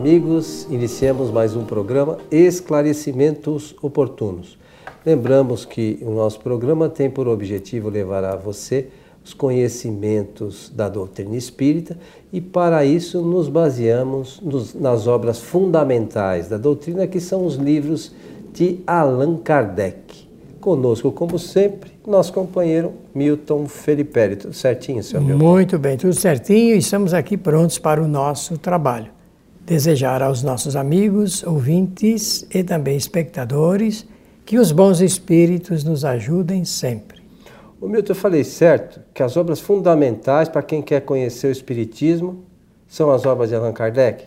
amigos, iniciamos mais um programa Esclarecimentos Oportunos. Lembramos que o nosso programa tem por objetivo levar a você os conhecimentos da doutrina espírita e para isso nos baseamos nas obras fundamentais da doutrina, que são os livros de Allan Kardec. Conosco, como sempre, nosso companheiro Milton Felipério. Tudo certinho, senhor Milton? Muito bem, tudo certinho, e estamos aqui prontos para o nosso trabalho. Desejar aos nossos amigos, ouvintes e também espectadores que os bons espíritos nos ajudem sempre. Ô Milton, eu falei certo que as obras fundamentais para quem quer conhecer o espiritismo são as obras de Allan Kardec?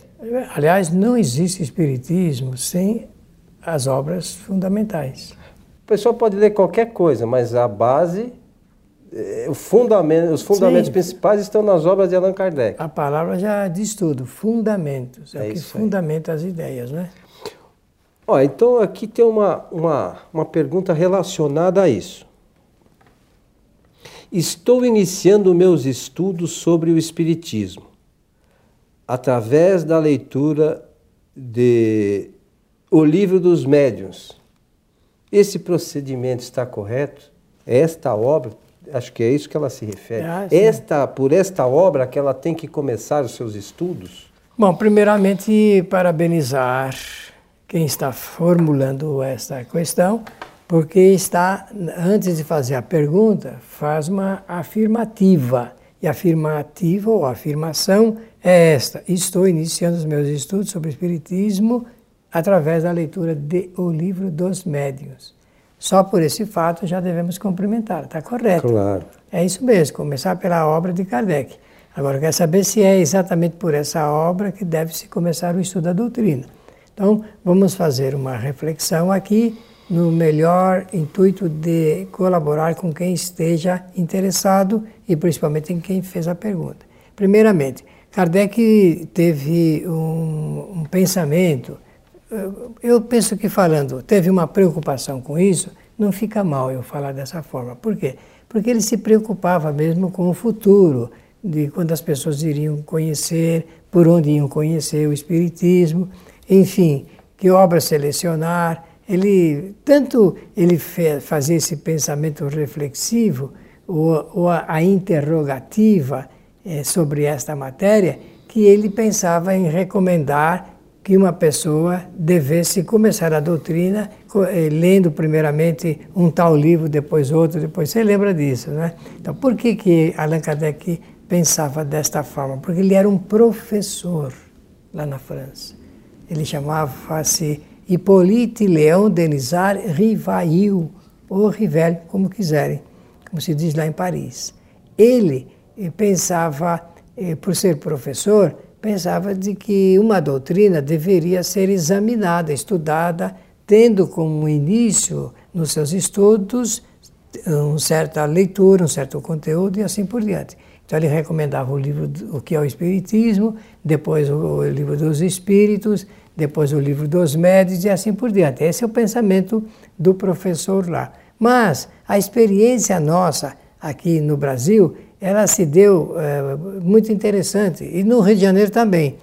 Aliás, não existe espiritismo sem as obras fundamentais. O pessoal pode ler qualquer coisa, mas a base, os fundamentos Sim. principais estão nas obras de Allan Kardec. A palavra já diz tudo, fundamentos, é o que fundamenta as ideias, né? Ó, então aqui tem uma pergunta relacionada a isso. Estou iniciando meus estudos sobre o Espiritismo, através da leitura de O Livro dos Médiuns. Esse procedimento está correto? Esta obra, acho que é isso que ela se refere. Por esta obra que ela tem que começar os seus estudos? Bom, primeiramente, parabenizar quem está formulando esta questão, porque está, antes de fazer a pergunta, faz uma afirmativa. E a afirmativa ou afirmação é esta: estou iniciando os meus estudos sobre Espiritismo através da leitura de O Livro dos Médiuns. Só por esse fato já devemos cumprimentar, está correto. Claro. É isso mesmo, começar pela obra de Kardec. Agora, eu quero saber se é exatamente por essa obra que deve-se começar o estudo da doutrina. Então, vamos fazer uma reflexão aqui, no melhor intuito de colaborar com quem esteja interessado e principalmente em quem fez a pergunta. Primeiramente, Kardec teve um pensamento. Eu penso que falando, teve uma preocupação com isso, não fica mal eu falar dessa forma. Por quê? Porque ele se preocupava mesmo com o futuro, de quando as pessoas iriam conhecer, por onde iam conhecer o Espiritismo, enfim, que obra selecionar. Ele fazia esse pensamento reflexivo, ou a interrogativa sobre esta matéria, que ele pensava em recomendar que uma pessoa devesse começar a doutrina lendo primeiramente um tal livro, depois outro, depois... Você lembra disso, né? Então, por que Allan Kardec pensava desta forma? Porque ele era um professor lá na França. Ele chamava-se Hippolyte Léon Denizard Rivail, ou Rivail, como quiserem, como se diz lá em Paris. Ele pensava, por ser professor, pensava de que uma doutrina deveria ser examinada, estudada, tendo como início nos seus estudos uma certa leitura, um certo conteúdo e assim por diante. Então ele recomendava o livro O que é o Espiritismo, depois o Livro dos Espíritos, depois o Livro dos Médiuns e assim por diante. Esse é o pensamento do professor lá. Mas a experiência nossa aqui no Brasil, ela se deu muito interessante, e no Rio de Janeiro também,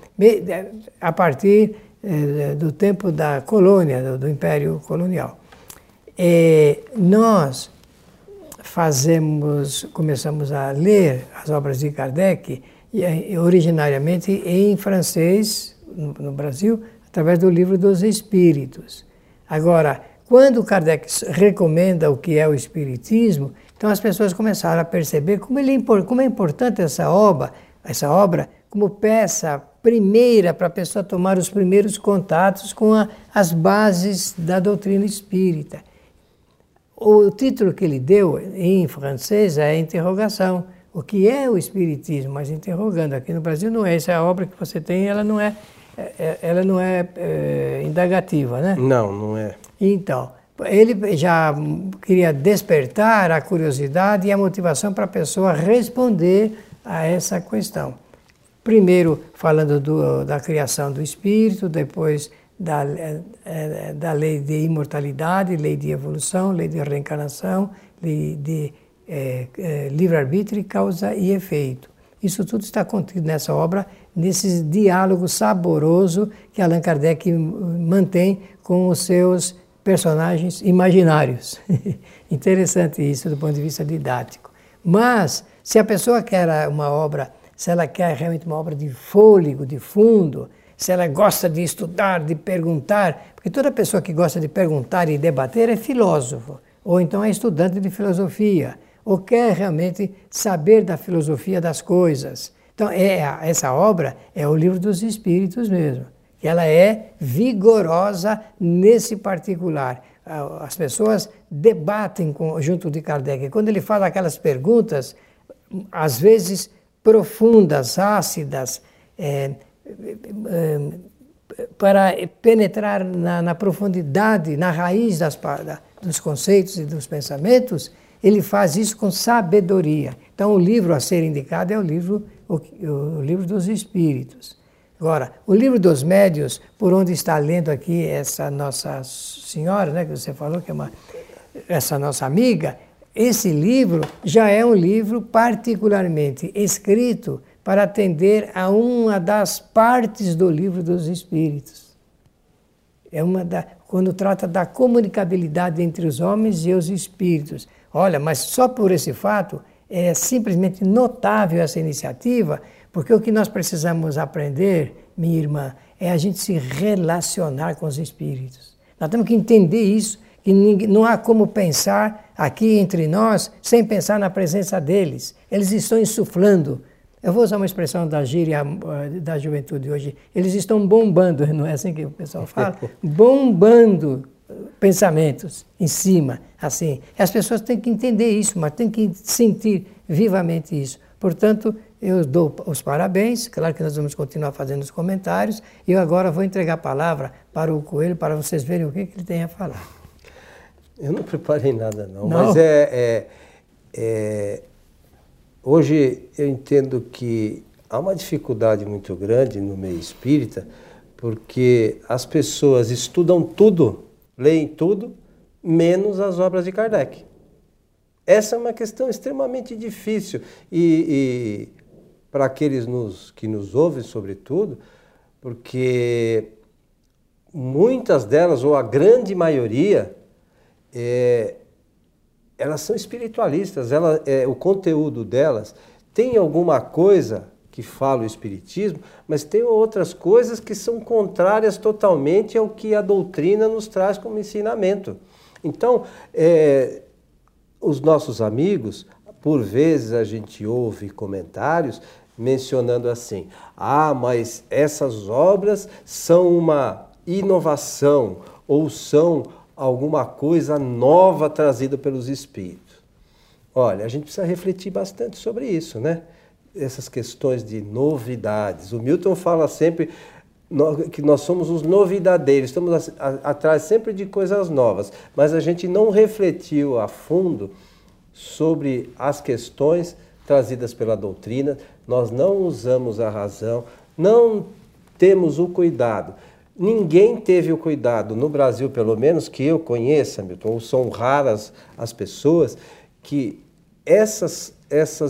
a partir do tempo da colônia, do Império Colonial. Nós começamos a ler as obras de Kardec, originariamente em francês, no Brasil, através do Livro dos Espíritos. Agora, quando Kardec recomenda O que é o Espiritismo, então as pessoas começaram a perceber como é importante essa obra como peça primeira para a pessoa tomar os primeiros contatos com as bases da doutrina espírita. O título que ele deu em francês é interrogação. O que é o Espiritismo? Mas interrogando, aqui no Brasil não é. Essa é a obra que você tem, ela não é indagativa, né? Não, não é. Então... ele já queria despertar a curiosidade e a motivação para a pessoa responder a essa questão. Primeiro falando da criação do espírito, depois da lei de imortalidade, lei de evolução, lei de reencarnação, lei de livre-arbítrio, causa e efeito. Isso tudo está contido nessa obra, nesse diálogo saboroso que Allan Kardec mantém com os seus personagens imaginários. Interessante isso do ponto de vista didático. Mas, se a pessoa quer uma obra, se ela quer realmente uma obra de fôlego, de fundo, se ela gosta de estudar, de perguntar, porque toda pessoa que gosta de perguntar e debater é filósofo, ou então é estudante de filosofia, ou quer realmente saber da filosofia das coisas. Então, essa obra é o Livro dos Espíritos mesmo. Ela é vigorosa nesse particular. As pessoas debatem junto de Kardec. Quando ele faz aquelas perguntas, às vezes profundas, ácidas, para penetrar na profundidade, na raiz dos conceitos e dos pensamentos, ele faz isso com sabedoria. Então, o livro a ser indicado é o Livro dos Espíritos. Agora, o Livro dos Médiuns, por onde está lendo aqui essa nossa senhora, né, que você falou que é essa nossa amiga, esse livro já é um livro particularmente escrito para atender a uma das partes do Livro dos Espíritos. É quando trata da comunicabilidade entre os homens e os espíritos. Olha, mas só por esse fato é simplesmente notável essa iniciativa, porque o que nós precisamos aprender, minha irmã, é a gente se relacionar com os espíritos. Nós temos que entender isso, que não há como pensar aqui entre nós sem pensar na presença deles. Eles estão insuflando. Eu vou usar uma expressão da gíria da juventude hoje. Eles estão bombando, não é assim que o pessoal fala? Bombando pensamentos em cima, assim. As pessoas têm que entender isso, mas têm que sentir vivamente isso. Portanto, eu dou os parabéns, claro que nós vamos continuar fazendo os comentários, e eu agora vou entregar a palavra para o Coelho, para vocês verem o que ele tem a falar. Eu não preparei nada, não. Mas hoje eu entendo que há uma dificuldade muito grande no meio espírita, porque as pessoas estudam tudo, leem tudo, menos as obras de Kardec. Essa é uma questão extremamente difícil e para aqueles que nos ouvem, sobretudo, porque muitas delas, ou a grande maioria, elas são espiritualistas, o conteúdo delas tem alguma coisa que fala o espiritismo, mas tem outras coisas que são contrárias totalmente ao que a doutrina nos traz como ensinamento. Então, os nossos amigos, por vezes a gente ouve comentários mencionando assim, mas essas obras são uma inovação ou são alguma coisa nova trazida pelos espíritos. Olha, a gente precisa refletir bastante sobre isso, né? Essas questões de novidades. O Milton fala sempre que nós somos os novidadeiros, estamos atrás sempre de coisas novas, mas a gente não refletiu a fundo sobre as questões trazidas pela doutrina, nós não usamos a razão, não temos o cuidado. Ninguém teve o cuidado, no Brasil pelo menos, que eu conheça, Milton, são raras as pessoas que essas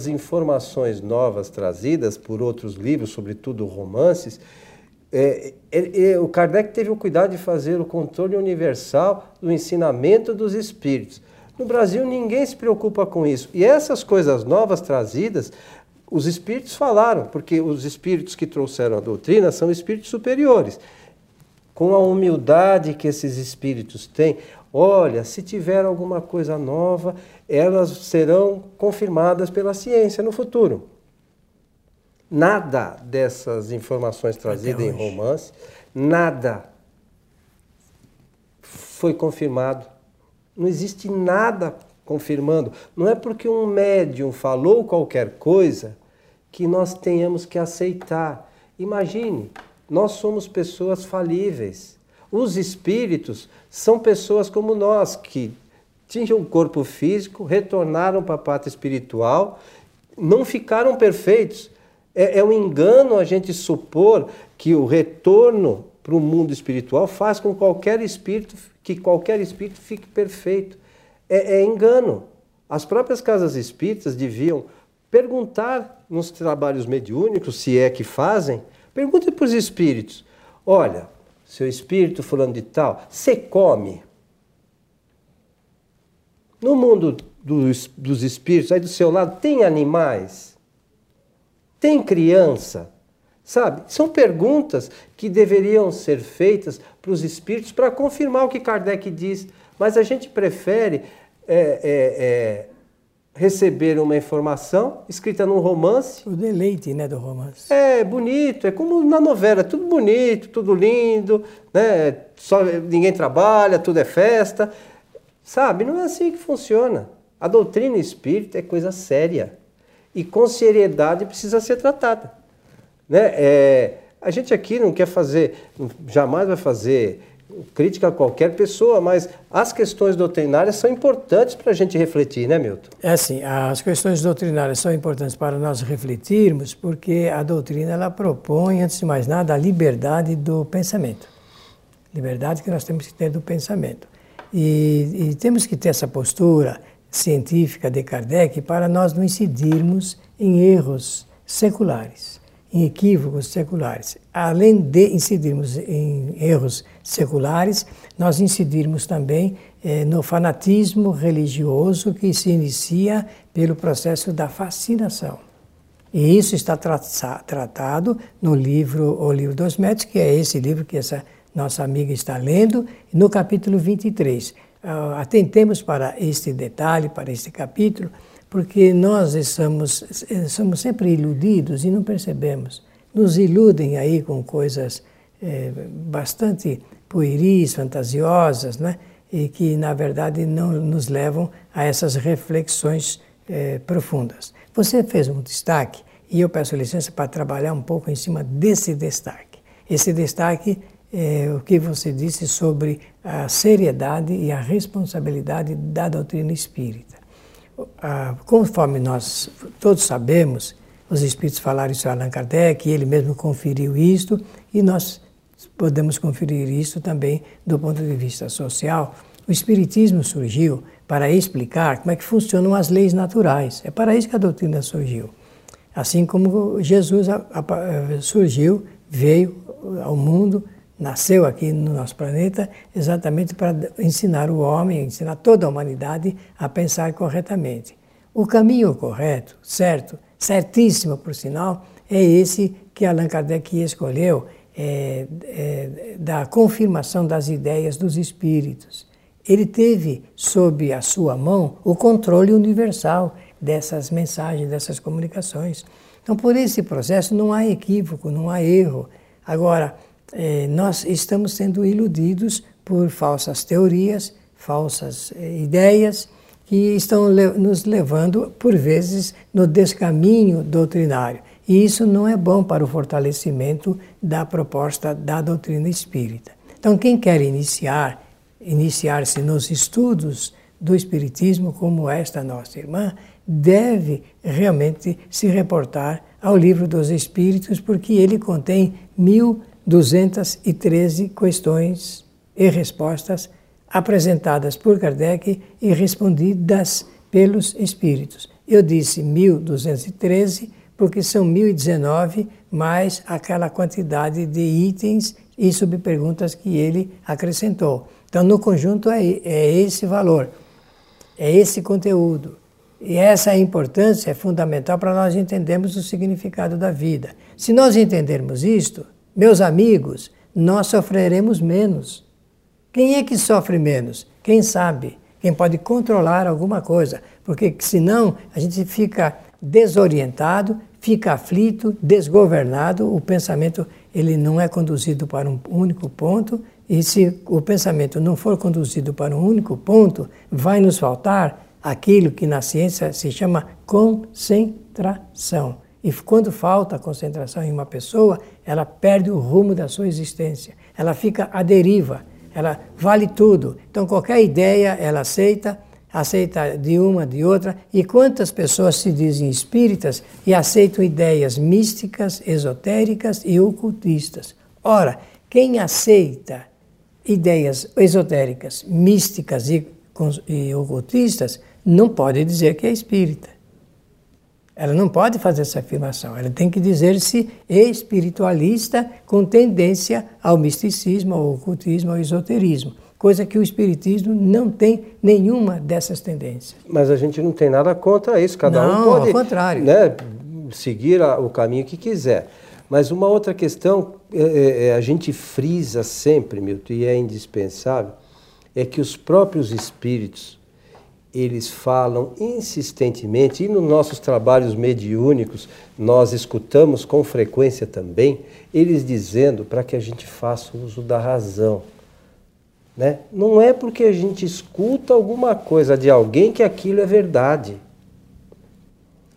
informações novas trazidas por outros livros, sobretudo romances, o Kardec teve o cuidado de fazer o controle universal do ensinamento dos espíritos. No Brasil ninguém se preocupa com isso. E essas coisas novas trazidas, os espíritos falaram, porque os espíritos que trouxeram a doutrina são espíritos superiores. Com a humildade que esses espíritos têm, olha, se tiver alguma coisa nova, elas serão confirmadas pela ciência no futuro. Nada dessas informações trazidas em romance, nada foi confirmado. Não existe nada confirmando. Não é porque um médium falou qualquer coisa que nós tenhamos que aceitar. Imagine. Nós somos pessoas falíveis. Os espíritos são pessoas como nós, que tinham um corpo físico, retornaram para a pátria espiritual, não ficaram perfeitos. É um engano a gente supor que o retorno para o mundo espiritual faz com que qualquer espírito fique perfeito. É engano. As próprias casas espíritas deviam perguntar nos trabalhos mediúnicos, se é que fazem, pergunta para os espíritos. Olha, seu espírito fulano de tal, você come? No mundo dos espíritos, aí do seu lado, tem animais? Tem criança? Sabe? São perguntas que deveriam ser feitas para os espíritos para confirmar o que Kardec diz. Mas a gente prefere receber uma informação escrita num romance. O deleite, né, do romance. É bonito, é como na novela, tudo bonito, tudo lindo, né? Só, ninguém trabalha, tudo é festa. Sabe, não é assim que funciona. A doutrina espírita é coisa séria e com seriedade precisa ser tratada. Né? A gente aqui não quer fazer, jamais vai fazer crítica a qualquer pessoa, mas as questões doutrinárias são importantes para a gente refletir, né, Milton? É assim, as questões doutrinárias são importantes para nós refletirmos, porque a doutrina ela propõe, antes de mais nada, a liberdade do pensamento. Liberdade que nós temos que ter do pensamento. E temos que ter essa postura científica de Kardec para nós não incidirmos em erros seculares, em equívocos seculares. Além de incidirmos em erros seculares, nós incidirmos também no fanatismo religioso que se inicia pelo processo da fascinação. E isso está tratado no livro O Livro dos Médiuns, que é esse livro que essa nossa amiga está lendo, no capítulo 23. Atentemos para este detalhe, para este capítulo, porque nós somos sempre iludidos e não percebemos. Nos iludem aí com coisas bastante pueris, fantasiosas, né? E que, na verdade, não nos levam a essas reflexões profundas. Você fez um destaque, e eu peço licença para trabalhar um pouco em cima desse destaque. Esse destaque é o que você disse sobre a seriedade e a responsabilidade da doutrina espírita. Conforme nós todos sabemos, os espíritos falaram isso a Allan Kardec, ele mesmo conferiu isto, e nós podemos conferir isso também do ponto de vista social. O espiritismo surgiu para explicar como é que funcionam as leis naturais. É para isso que a doutrina surgiu. Assim como Jesus surgiu, veio ao mundo, nasceu aqui no nosso planeta exatamente para ensinar o homem, ensinar toda a humanidade a pensar corretamente. O caminho correto, certo, certíssimo por sinal, é esse que Allan Kardec escolheu, da confirmação das ideias dos espíritos. Ele teve sob a sua mão o controle universal dessas mensagens, dessas comunicações. Então, por esse processo não há equívoco, não há erro. Agora, nós estamos sendo iludidos por falsas teorias, falsas ideias que estão nos levando, por vezes, no descaminho doutrinário. E isso não é bom para o fortalecimento da proposta da doutrina espírita. Então, quem quer iniciar-se nos estudos do espiritismo, como esta nossa irmã, deve realmente se reportar ao Livro dos Espíritos, porque ele contém 1.213 questões e respostas apresentadas por Kardec e respondidas pelos espíritos. Eu disse 1.213 porque são 1.019 mais aquela quantidade de itens e subperguntas que ele acrescentou. Então, no conjunto, é esse valor, é esse conteúdo. E essa importância é fundamental para nós entendermos o significado da vida. Se nós entendermos isto, meus amigos, nós sofreremos menos. Quem é que sofre menos? Quem sabe, quem pode controlar alguma coisa, porque senão a gente fica desorientado, fica aflito, desgovernado, o pensamento ele não é conduzido para um único ponto, e se o pensamento não for conduzido para um único ponto, vai nos faltar aquilo que na ciência se chama concentração. E quando falta a concentração em uma pessoa, ela perde o rumo da sua existência. Ela fica à deriva, ela vale tudo. Então qualquer ideia ela aceita de uma, de outra. E quantas pessoas se dizem espíritas e aceitam ideias místicas, esotéricas e ocultistas? Ora, quem aceita ideias esotéricas, místicas e ocultistas, não pode dizer que é espírita. Ela não pode fazer essa afirmação, ela tem que dizer-se espiritualista com tendência ao misticismo, ao ocultismo, ao esoterismo, coisa que o espiritismo não tem nenhuma dessas tendências. Mas a gente não tem nada contra isso, cada um pode, ao contrário, né, seguir o caminho que quiser. Mas uma outra questão, a gente frisa sempre, Milton, e é indispensável, é que os próprios espíritos, eles falam insistentemente, e nos nossos trabalhos mediúnicos nós escutamos com frequência também, eles dizendo para que a gente faça uso da razão. Né? Não é porque a gente escuta alguma coisa de alguém que aquilo é verdade.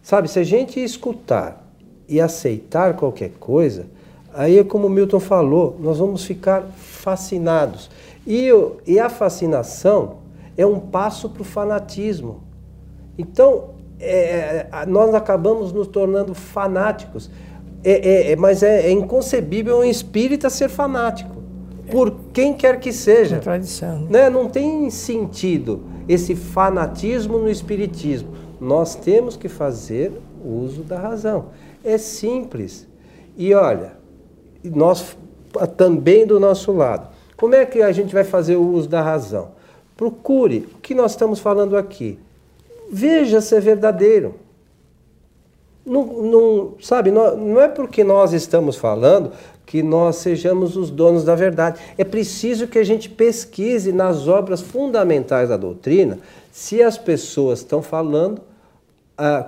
Sabe, se a gente escutar e aceitar qualquer coisa, aí, como o Milton falou, nós vamos ficar fascinados. E a fascinação é um passo para o fanatismo. Então, nós acabamos nos tornando fanáticos. Mas é inconcebível um espírita ser fanático, por quem quer que seja. É tradição, né? Não tem sentido esse fanatismo no espiritismo. Nós temos que fazer uso da razão. É simples. E olha, nós também do nosso lado. Como é que a gente vai fazer o uso da razão? Procure o que nós estamos falando aqui. Veja se é verdadeiro. Não é porque nós estamos falando que nós sejamos os donos da verdade. É preciso que a gente pesquise nas obras fundamentais da doutrina se as pessoas estão falando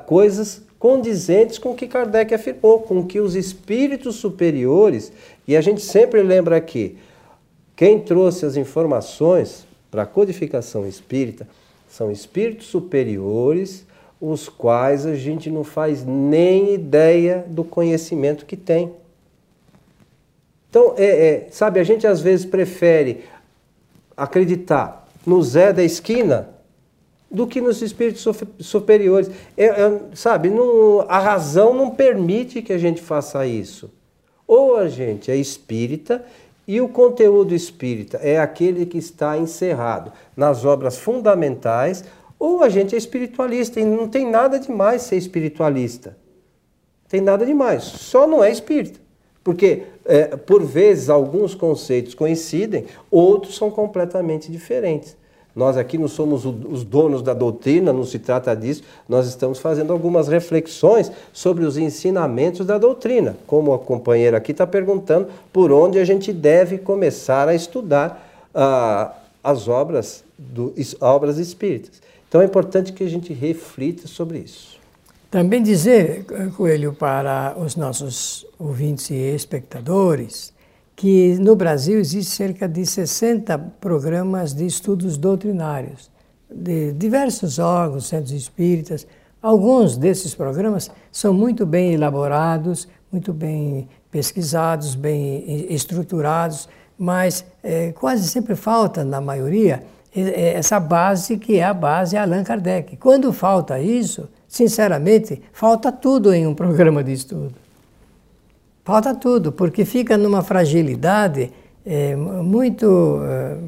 coisas condizentes com o que Kardec afirmou, com o que os espíritos superiores, e a gente sempre lembra aqui, quem trouxe as informações para a codificação espírita são espíritos superiores, os quais a gente não faz nem ideia do conhecimento que tem. Então, sabe, a gente às vezes prefere acreditar no Zé da esquina do que nos espíritos superiores. Sabe, a razão não permite que a gente faça isso. Ou a gente é espírita e o conteúdo espírita é aquele que está encerrado nas obras fundamentais, ou a gente é espiritualista, e não tem nada demais ser espiritualista. Tem nada demais, só não é espírita. Porque, por vezes, alguns conceitos coincidem, outros são completamente diferentes. Nós aqui não somos os donos da doutrina, não se trata disso. Nós estamos fazendo algumas reflexões sobre os ensinamentos da doutrina. Como a companheira aqui está perguntando, por onde a gente deve começar a estudar as obras espíritas. Então é importante que a gente reflita sobre isso. Também dizer, Coelho, para os nossos ouvintes e espectadores, que no Brasil existe cerca de 60 programas de estudos doutrinários, de diversos órgãos, centros espíritas. Alguns desses programas são muito bem elaborados, muito bem pesquisados, bem estruturados, mas quase sempre falta, na maioria, essa base que é a base Allan Kardec. Quando falta isso, sinceramente, falta tudo em um programa de estudo. Falta tudo, porque fica numa fragilidade muito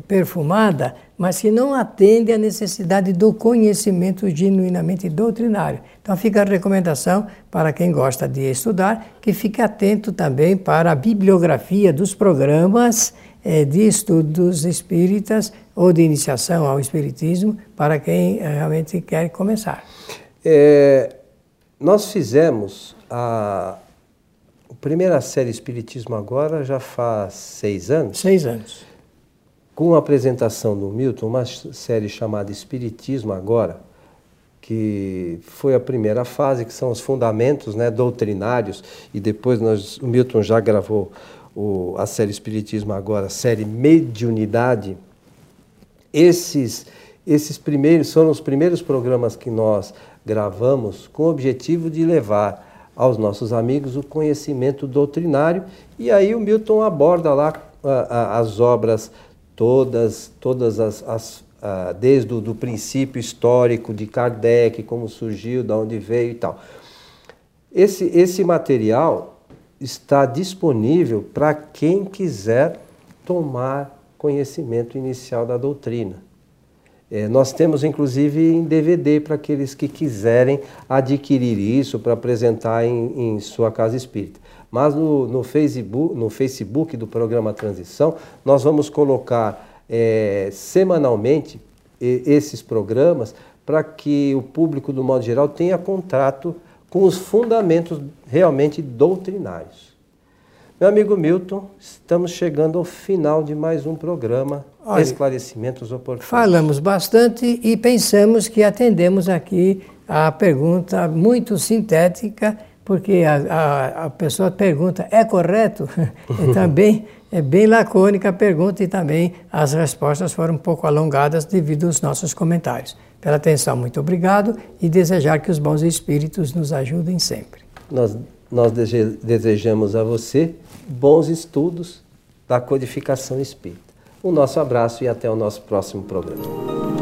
perfumada, mas que não atende à necessidade do conhecimento genuinamente doutrinário. Então fica a recomendação para quem gosta de estudar, que fique atento também para a bibliografia dos programas de estudos espíritas ou de iniciação ao espiritismo, para quem realmente quer começar. Nós fizemos a primeira série Espiritismo Agora já faz 6 anos. 6 anos. Com a apresentação do Milton, uma série chamada Espiritismo Agora, que foi a primeira fase, que são os fundamentos, né, doutrinários, e depois o Milton já gravou a série Espiritismo Agora, série Mediunidade. Esses primeiros foram os primeiros programas que nós gravamos com o objetivo de levar aos nossos amigos o conhecimento doutrinário, e aí o Milton aborda lá as obras todas desde o do princípio histórico de Kardec, como surgiu, de onde veio e tal. Esse material está disponível para quem quiser tomar conhecimento inicial da doutrina. Nós temos, inclusive, em DVD para aqueles que quiserem adquirir isso para apresentar em sua casa espírita. Mas no Facebook do programa Transição, nós vamos colocar semanalmente esses programas para que o público, do modo geral, tenha contato com os fundamentos realmente doutrinários. Meu amigo Milton, estamos chegando ao final de mais um programa. Olha, Esclarecimentos Oportunos. Falamos bastante e pensamos que atendemos aqui a pergunta muito sintética, porque a pessoa pergunta, é correto? E também é bem lacônica a pergunta e também as respostas foram um pouco alongadas devido aos nossos comentários. Pela atenção, muito obrigado e desejar que os bons espíritos nos ajudem sempre. Nós desejamos a você bons estudos da codificação espírita. Um nosso abraço e até o nosso próximo programa.